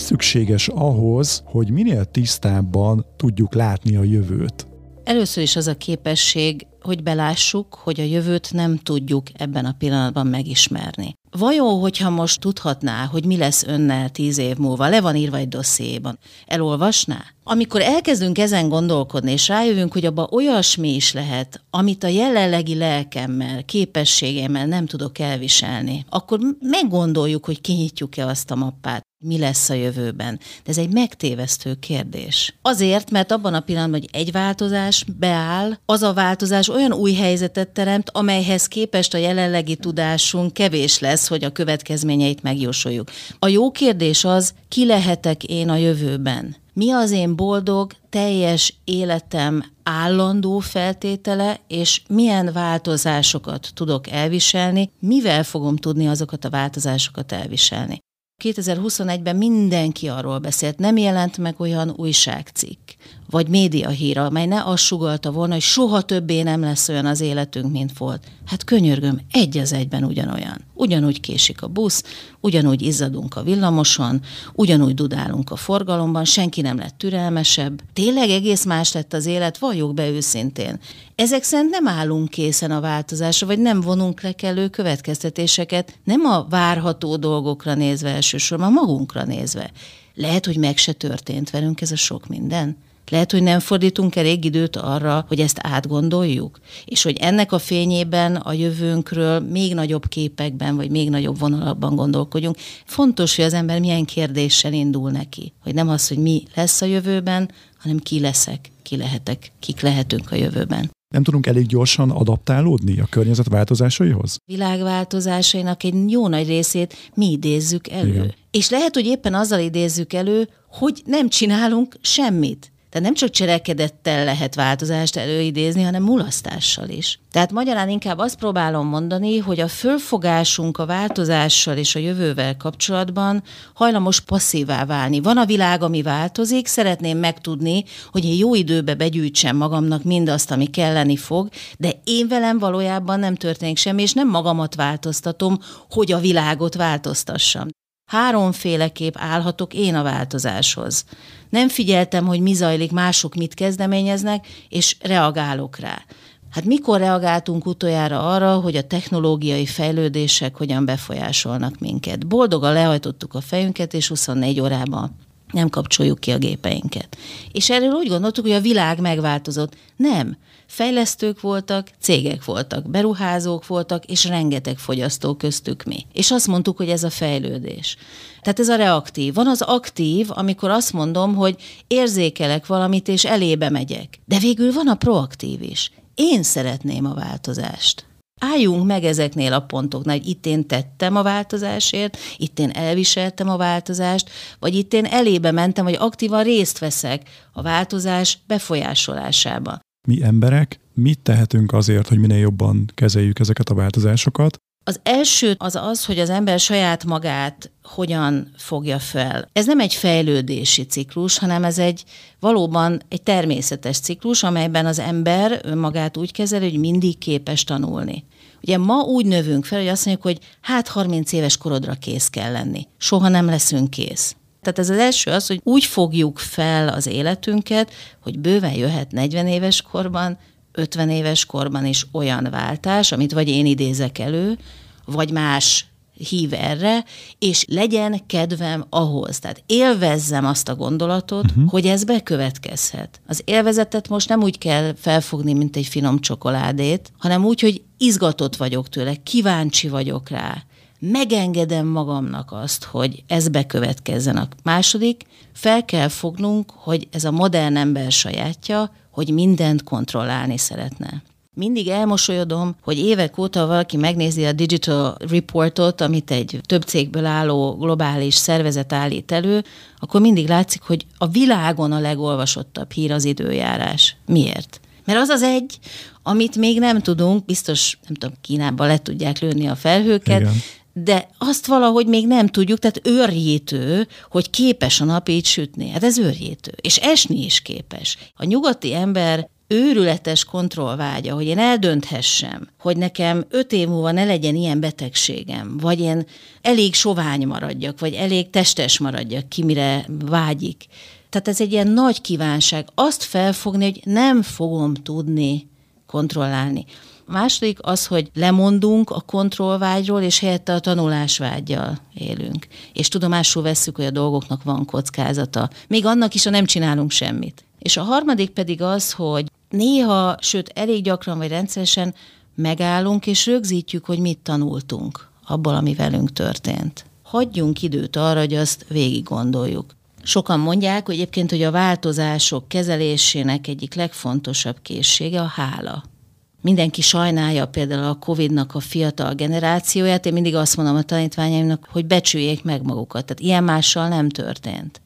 szükséges ahhoz, hogy minél tisztábban tudjuk látni a jövőt? Először is az a képesség, hogy belássuk, hogy a jövőt nem tudjuk ebben a pillanatban megismerni. Vajon, hogyha most tudhatná, hogy mi lesz önnel 10 év múlva, le van írva egy dossziéban, elolvasná? Amikor elkezdünk ezen gondolkodni, és rájövünk, hogy abban olyasmi is lehet, amit a jelenlegi lelkemmel, képességemmel nem tudok elviselni, akkor meggondoljuk, hogy kinyitjuk-e azt a mappát. Mi lesz a jövőben? De ez egy megtévesztő kérdés. Azért, mert abban a pillanatban, hogy egy változás beáll, az a változás olyan új helyzetet teremt, amelyhez képest a jelenlegi tudásunk kevés lesz, hogy a következményeit megjósoljuk. A jó kérdés az, ki lehetek én a jövőben? Mi az én boldog, teljes életem állandó feltétele, és milyen változásokat tudok elviselni, mivel fogom tudni azokat a változásokat elviselni? 2021-ben mindenki arról beszélt, nem jelent meg olyan újságcikk, vagy médiahír, amely ne azt sugallta volna, hogy soha többé nem lesz olyan az életünk, mint volt. Hát könyörgöm, 1 az 1-ben ugyanolyan. Ugyanúgy késik a busz, ugyanúgy izzadunk a villamoson, ugyanúgy dudálunk a forgalomban, senki nem lett türelmesebb. Tényleg egész más lett az élet, valljuk be őszintén. Ezek szerint nem állunk készen a változásra, vagy nem vonunk le kellő következtetéseket, nem a várható dolgokra nézve elsősorban, magunkra nézve. Lehet, hogy meg se történt velünk ez a sok minden. Lehet, hogy nem fordítunk elég időt arra, hogy ezt átgondoljuk, és hogy ennek a fényében a jövőnkről még nagyobb képekben, vagy még nagyobb vonalakban gondolkodjunk. Fontos, hogy az ember milyen kérdéssel indul neki, hogy nem az, hogy mi lesz a jövőben, hanem ki leszek, ki lehetek, kik lehetünk a jövőben. Nem tudunk elég gyorsan adaptálódni a környezet változásaihoz? Világváltozásainak egy jó nagy részét mi idézzük elő. Igen. És lehet, hogy éppen azzal idézzük elő, hogy nem csinálunk semmit. Tehát nem csak cselekedettel lehet változást előidézni, hanem mulasztással is. Tehát magyarán inkább azt próbálom mondani, hogy a fölfogásunk a változással és a jövővel kapcsolatban hajlamos passzívá válni. Van a világ, ami változik, szeretném megtudni, hogy én jó időbe begyűjtsem magamnak mindazt, ami kelleni fog, de én velem valójában nem történik semmi, és nem magamat változtatom, hogy a világot változtassam. 3-féleképp állhatok én a változáshoz. Nem figyeltem, hogy mi zajlik, mások mit kezdeményeznek, és reagálok rá. Hát mikor reagáltunk utoljára arra, hogy a technológiai fejlődések hogyan befolyásolnak minket? Boldogan lehajtottuk a fejünket, és 24 órában nem kapcsoljuk ki a gépeinket. És erről úgy gondoltuk, hogy a világ megváltozott. Nem. Fejlesztők voltak, cégek voltak, beruházók voltak, és rengeteg fogyasztó köztük mi. És azt mondtuk, hogy ez a fejlődés. Tehát ez a reaktív. Van az aktív, amikor azt mondom, hogy érzékelek valamit, és elébe megyek. De végül van a proaktív is. Én szeretném a változást. Álljunk meg ezeknél a pontoknál, hogy itt én tettem a változásért, itt én elviseltem a változást, vagy itt én elébe mentem, vagy aktívan részt veszek a változás befolyásolásába. Mi emberek mit tehetünk azért, hogy minél jobban kezeljük ezeket a változásokat? Az első az az, hogy az ember saját magát hogyan fogja fel. Ez nem egy fejlődési ciklus, hanem ez egy valóban egy természetes ciklus, amelyben az ember önmagát úgy kezeli, hogy mindig képes tanulni. Ugye ma úgy növünk fel, hogy azt mondjuk, hogy hát 30 éves korodra kész kell lenni. Soha nem leszünk kész. Tehát ez az első az, hogy úgy fogjuk fel az életünket, hogy bőven jöhet 40 éves korban, 50 éves korban is olyan váltás, amit vagy én idézek elő, vagy más hív erre, és legyen kedvem ahhoz. Tehát élvezzem azt a gondolatot, hogy ez bekövetkezhet. Az élvezetet most nem úgy kell felfogni, mint egy finom csokoládét, hanem úgy, hogy izgatott vagyok tőle, kíváncsi vagyok rá. Megengedem magamnak azt, hogy ez bekövetkezzen. A második, fel kell fognunk, hogy ez a modern ember sajátja, hogy mindent kontrollálni szeretne. Mindig elmosolyodom, hogy évek óta valaki megnézi a Digital Reportot, amit egy több cégből álló globális szervezet állít elő, akkor mindig látszik, hogy a világon a legolvasottabb hír az időjárás. Miért? Mert az az egy, amit még nem tudunk, biztos, nem tudom, Kínában le tudják lőni a felhőket, igen. De azt valahogy még nem tudjuk, tehát őrjítő, hogy képes a nap így sütni. Hát ez őrjítő. És esni is képes. A nyugati ember őrületes kontrollvágya, hogy én eldönthessem, hogy nekem 5 év múlva ne legyen ilyen betegségem, vagy én elég sovány maradjak, vagy elég testes maradjak ki, mire vágyik. Tehát ez egy ilyen nagy kívánság, azt felfogni, hogy nem fogom tudni kontrollálni. A második az, hogy lemondunk a kontrollvágyról, és helyette a tanulásvágyjal élünk. És tudomásul vesszük, hogy a dolgoknak van kockázata. Még annak is, ha nem csinálunk semmit. És a harmadik pedig az, hogy néha, sőt elég gyakran vagy rendszeresen megállunk, és rögzítjük, hogy mit tanultunk abból, ami velünk történt. Hagyjunk időt arra, hogy azt végig gondoljuk. Sokan mondják, hogy egyébként, hogy a változások kezelésének egyik legfontosabb készsége a hála. Mindenki sajnálja például a Covid-nak a fiatal generációját, én mindig azt mondom a tanítványaimnak, hogy becsüljék meg magukat, tehát ilyen mással nem történt.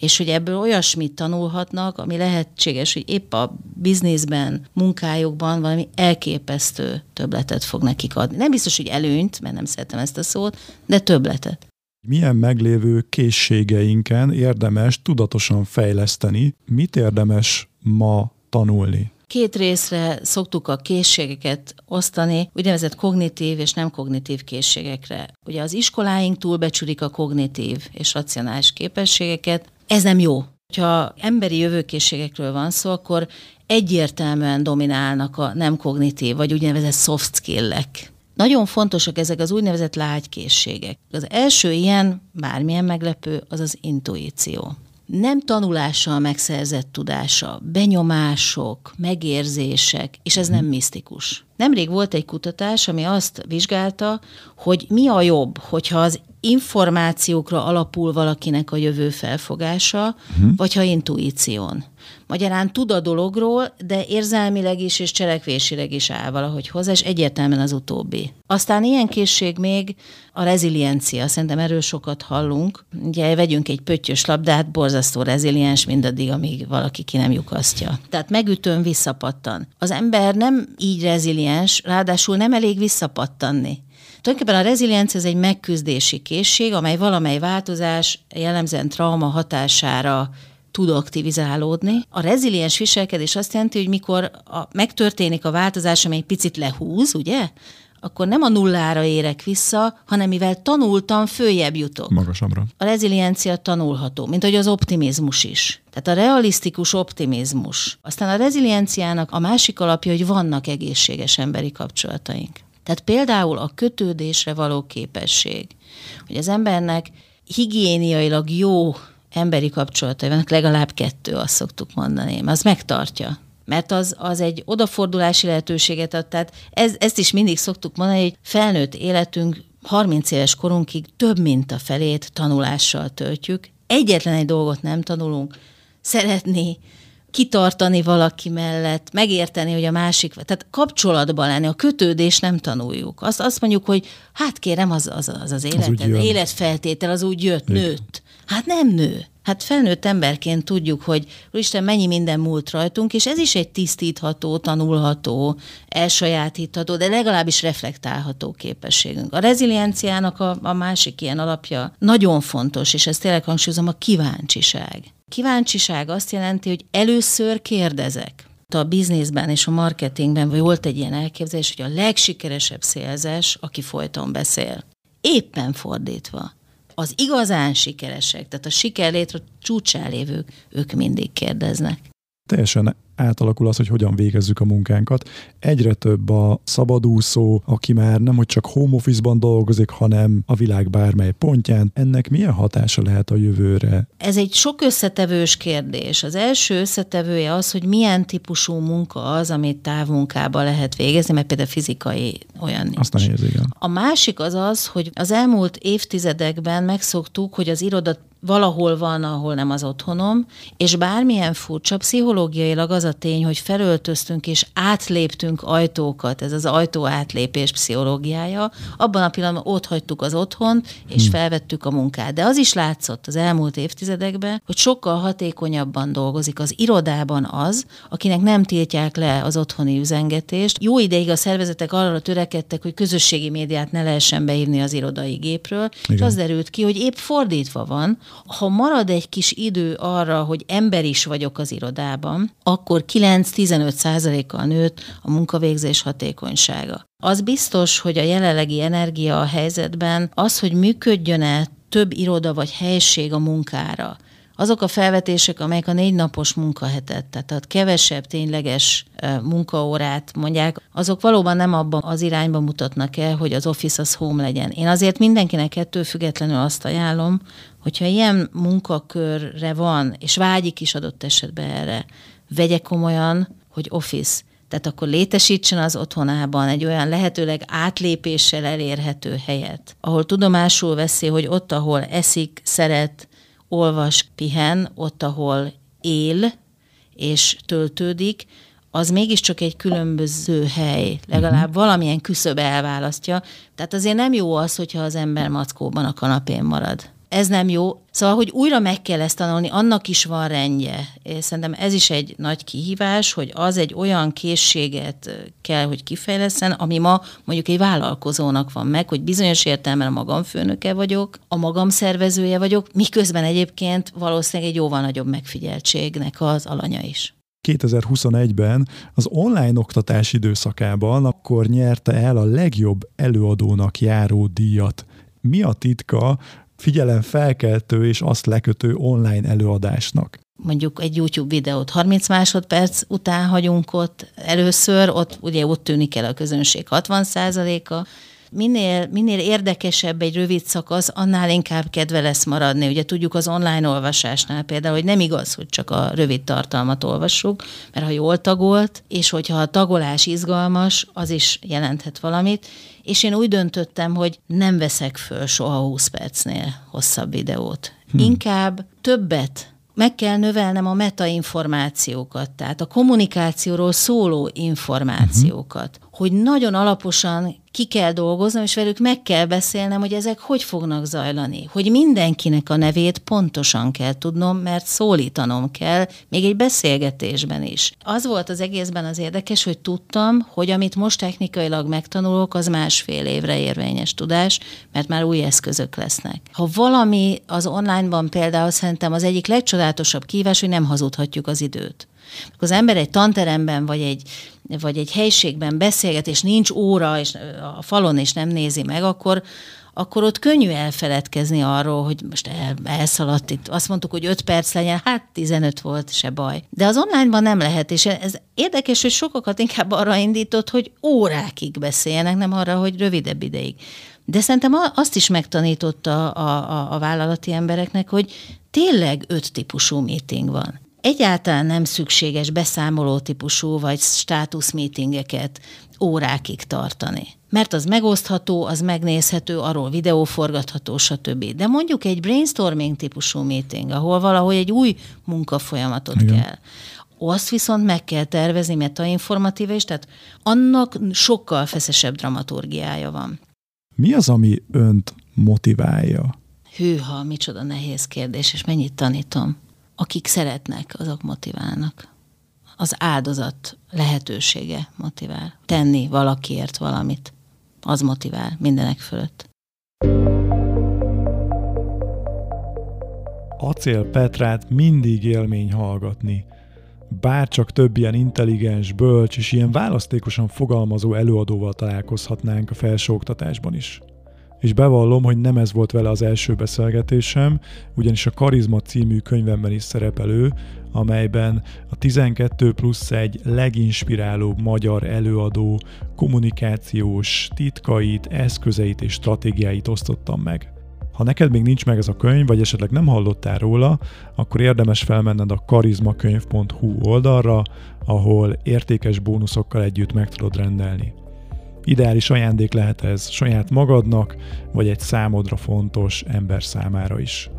És hogy ebből olyasmit tanulhatnak, ami lehetséges, hogy épp a bizniszben, munkájukban valami elképesztő többletet fog nekik adni. Nem biztos, hogy előnyt, mert nem szeretem ezt a szót, de többletet. Milyen meglévő készségeinken érdemes tudatosan fejleszteni? Mit érdemes ma tanulni? 2 részre szoktuk a készségeket osztani, úgynevezett kognitív és nem kognitív készségekre. Ugye az iskoláink túlbecsülik a kognitív és racionális képességeket. Ez nem jó. Ha emberi jövőkészségekről van szó, akkor egyértelműen dominálnak a nem kognitív, vagy úgynevezett soft skill-ek. Nagyon fontosak ezek az úgynevezett lágy készségek. Az első ilyen, bármilyen meglepő, az az intuíció. Nem tanulással megszerzett tudása, benyomások, megérzések, és ez nem misztikus. Nemrég volt egy kutatás, ami azt vizsgálta, hogy mi a jobb, hogyha az információkra alapul valakinek a jövő felfogása, vagy ha intuíción. Magyarán tud a dologról, de érzelmileg is és cselekvésileg is áll valahogy hozzá, és egyértelműen az utóbbi. Aztán ilyen készség még a reziliencia. Szerintem erről sokat hallunk. Ugye vegyünk egy pöttyös labdát, borzasztó reziliens mindaddig, amíg valaki ki nem lyukasztja. Tehát megütöm, visszapattan. Az ember nem így reziliens, ráadásul nem elég visszapattanni. Tulajdonképpen a reziliencia ez egy megküzdési készség, amely valamely változás jellemzően trauma hatására tud aktivizálódni. A reziliens viselkedés azt jelenti, hogy mikor megtörténik a változás, amely picit lehúz, ugye? Akkor nem a nullára érek vissza, hanem mivel tanultam, följebb jutok. Magasabbra. A reziliencia tanulható, mint ahogy az optimizmus is. Tehát a realisztikus optimizmus. Aztán a rezilienciának a másik alapja, hogy vannak egészséges emberi kapcsolataink. Tehát például a kötődésre való képesség, hogy az embernek higiéniailag jó emberi kapcsolatai vannak, legalább 2, azt szoktuk mondani, az megtartja. Mert az egy odafordulási lehetőséget ad, tehát ezt is mindig szoktuk mondani, hogy felnőtt életünk 30 éves korunkig több mint a felét tanulással töltjük. Egyetlen egy dolgot nem tanulunk, szeretni, kitartani valaki mellett, megérteni, hogy a másik, tehát kapcsolatban lenni, a kötődést nem tanuljuk. Azt mondjuk, hogy hát kérem, az életed, az életfeltétel, az úgy jött, nőtt. Hát nem nő. Hát felnőtt emberként tudjuk, hogy Úristen, mennyi minden múlt rajtunk, és ez is egy tisztítható, tanulható, elsajátítható, de legalábbis reflektálható képességünk. A rezilienciának a másik ilyen alapja nagyon fontos, és ezt tényleg hangsúlyozom, a kíváncsiság. Kíváncsiság azt jelenti, hogy először kérdezek. A bizniszben és a marketingben volt egy ilyen elképzelés, hogy a legsikeresebb szélzes, aki folyton beszél. Éppen fordítva. Az igazán sikeresek, tehát a sikerlétre csúcsán lévők, ők mindig kérdeznek. Teljesen átalakul az, hogy hogyan végezzük a munkánkat. Egyre több a szabadúszó, aki már nem, hogy csak home office-ban dolgozik, hanem a világ bármely pontján. Ennek milyen hatása lehet a jövőre? Ez egy sok összetevős kérdés. Az első összetevője az, hogy milyen típusú munka az, amit távmunkába lehet végezni, mert például fizikai olyan nincs. Azt nehéz, igen. A másik az, hogy az elmúlt évtizedekben megszoktuk, hogy az iroda valahol van, ahol nem az otthonom, és bármilyen furcsa, pszichológiailag az a tény, hogy felöltöztünk és átléptünk ajtókat, ez az ajtó átlépés pszichológiája, abban a pillanatban ott hagytuk az otthon, és felvettük a munkát. De az is látszott az elmúlt évtizedekben, hogy sokkal hatékonyabban dolgozik az irodában az, akinek nem tiltják le az otthoni üzengetést. Jó ideig a szervezetek arra törekedtek, hogy közösségi médiát ne lehessen beírni az irodai gépről, és az derült ki, hogy épp fordítva van, Ha marad egy kis idő arra, hogy ember is vagyok az irodában, akkor 9-15%-kal nőtt a munkavégzés hatékonysága. Az biztos, hogy a jelenlegi energia a helyzetben az, hogy működjön-e több iroda vagy helység a munkára. Azok a felvetések, amelyek a 4 napos munkahetet, tehát a kevesebb tényleges munkaórát mondják, azok valóban nem abban az irányba mutatnak el, hogy az office az home legyen. Én azért mindenkinek ettől függetlenül azt ajánlom, hogyha ilyen munkakörre van, és vágyik is adott esetben erre, vegye komolyan, hogy office. Tehát akkor létesítsen az otthonában egy olyan lehetőleg átlépéssel elérhető helyet, ahol tudomásul veszi, hogy ott, ahol eszik, szeret, olvas, pihen, ott, ahol él és töltődik, az mégiscsak egy különböző hely, legalább valamilyen küszöb elválasztja. Tehát azért nem jó az, hogyha az ember mackóban a kanapén marad. Ez nem jó. Szóval, hogy újra meg kell ezt tanulni, annak is van rendje. És szerintem ez is egy nagy kihívás, hogy az egy olyan készséget kell, hogy kifejleszten, ami ma mondjuk egy vállalkozónak van meg, hogy bizonyos értelemben a magam főnöke vagyok, a magam szervezője vagyok, miközben egyébként valószínűleg egy jóval nagyobb megfigyeltségnek az alanya is. 2021-ben az online oktatás időszakában akkor nyerte el a legjobb előadónak járó díjat. Mi a titka figyelemfelkeltő és azt lekötő online előadásnak? Mondjuk egy YouTube videót 30 másodperc után hagyunk ott először, ott tűnik el a közönség 60%-a. Minél érdekesebb egy rövid szakasz, annál inkább kedve lesz maradni. Ugye tudjuk az online olvasásnál például, hogy nem igaz, hogy csak a rövid tartalmat olvassuk, mert ha jól tagolt, és hogyha a tagolás izgalmas, az is jelenthet valamit. És én úgy döntöttem, hogy nem veszek föl soha 20 percnél hosszabb videót. Inkább többet. Meg kell növelnem a metainformációkat, tehát a kommunikációról szóló információkat, hogy nagyon alaposan ki kell dolgoznom, és velük meg kell beszélnem, hogy ezek hogy fognak zajlani, hogy mindenkinek a nevét pontosan kell tudnom, mert szólítanom kell, még egy beszélgetésben is. Az volt az egészben az érdekes, hogy tudtam, hogy amit most technikailag megtanulok, az másfél évre érvényes tudás, mert már új eszközök lesznek. Ha valami az onlineban például szerintem az egyik legcsodálatosabb kihívás, hogy nem hazudhatjuk az időt. Akkor az ember egy tanteremben, vagy egy helyiségben beszélget, és nincs óra és a falon, és nem nézi meg, akkor ott könnyű elfeledkezni arról, hogy most elszaladt itt. Azt mondtuk, hogy 5 perc legyen, 15 volt, se baj. De az onlineban nem lehet, és ez érdekes, hogy sokakat inkább arra indított, hogy órákig beszéljenek, nem arra, hogy rövidebb ideig. De szerintem azt is megtanította a vállalati embereknek, hogy tényleg 5 típusú meeting van. Egyáltalán nem szükséges beszámoló típusú vagy státuszmeetingeket órákig tartani. Mert az megosztható, az megnézhető, arról videó forgatható, stb. De mondjuk egy brainstorming típusú meeting, ahol valahogy egy új munkafolyamatot kell. Azt viszont meg kell tervezni, mert a informatív is, tehát annak sokkal feszesebb dramaturgiája van. Mi az, ami önt motiválja? Hűha, micsoda nehéz kérdés, és mennyit tanítom. Akik szeretnek, azok motiválnak. Az áldozat lehetősége motivál. Tenni valakiért valamit, az motivál mindenek fölött. Aczél Petrát mindig élmény hallgatni. Bárcsak több ilyen intelligens, bölcs és ilyen választékosan fogalmazó előadóval találkozhatnánk a felsőoktatásban is. És bevallom, hogy nem ez volt vele az első beszélgetésem, ugyanis a Karizma című könyvemben is szerepelő, amelyben a 12+1 leginspirálóbb magyar előadó kommunikációs titkait, eszközeit és stratégiáit osztottam meg. Ha neked még nincs meg ez a könyv, vagy esetleg nem hallottál róla, akkor érdemes felmenned a karizmakönyv.hu oldalra, ahol értékes bónuszokkal együtt meg tudod rendelni. Ideális ajándék lehet ez saját magadnak, vagy egy számodra fontos ember számára is.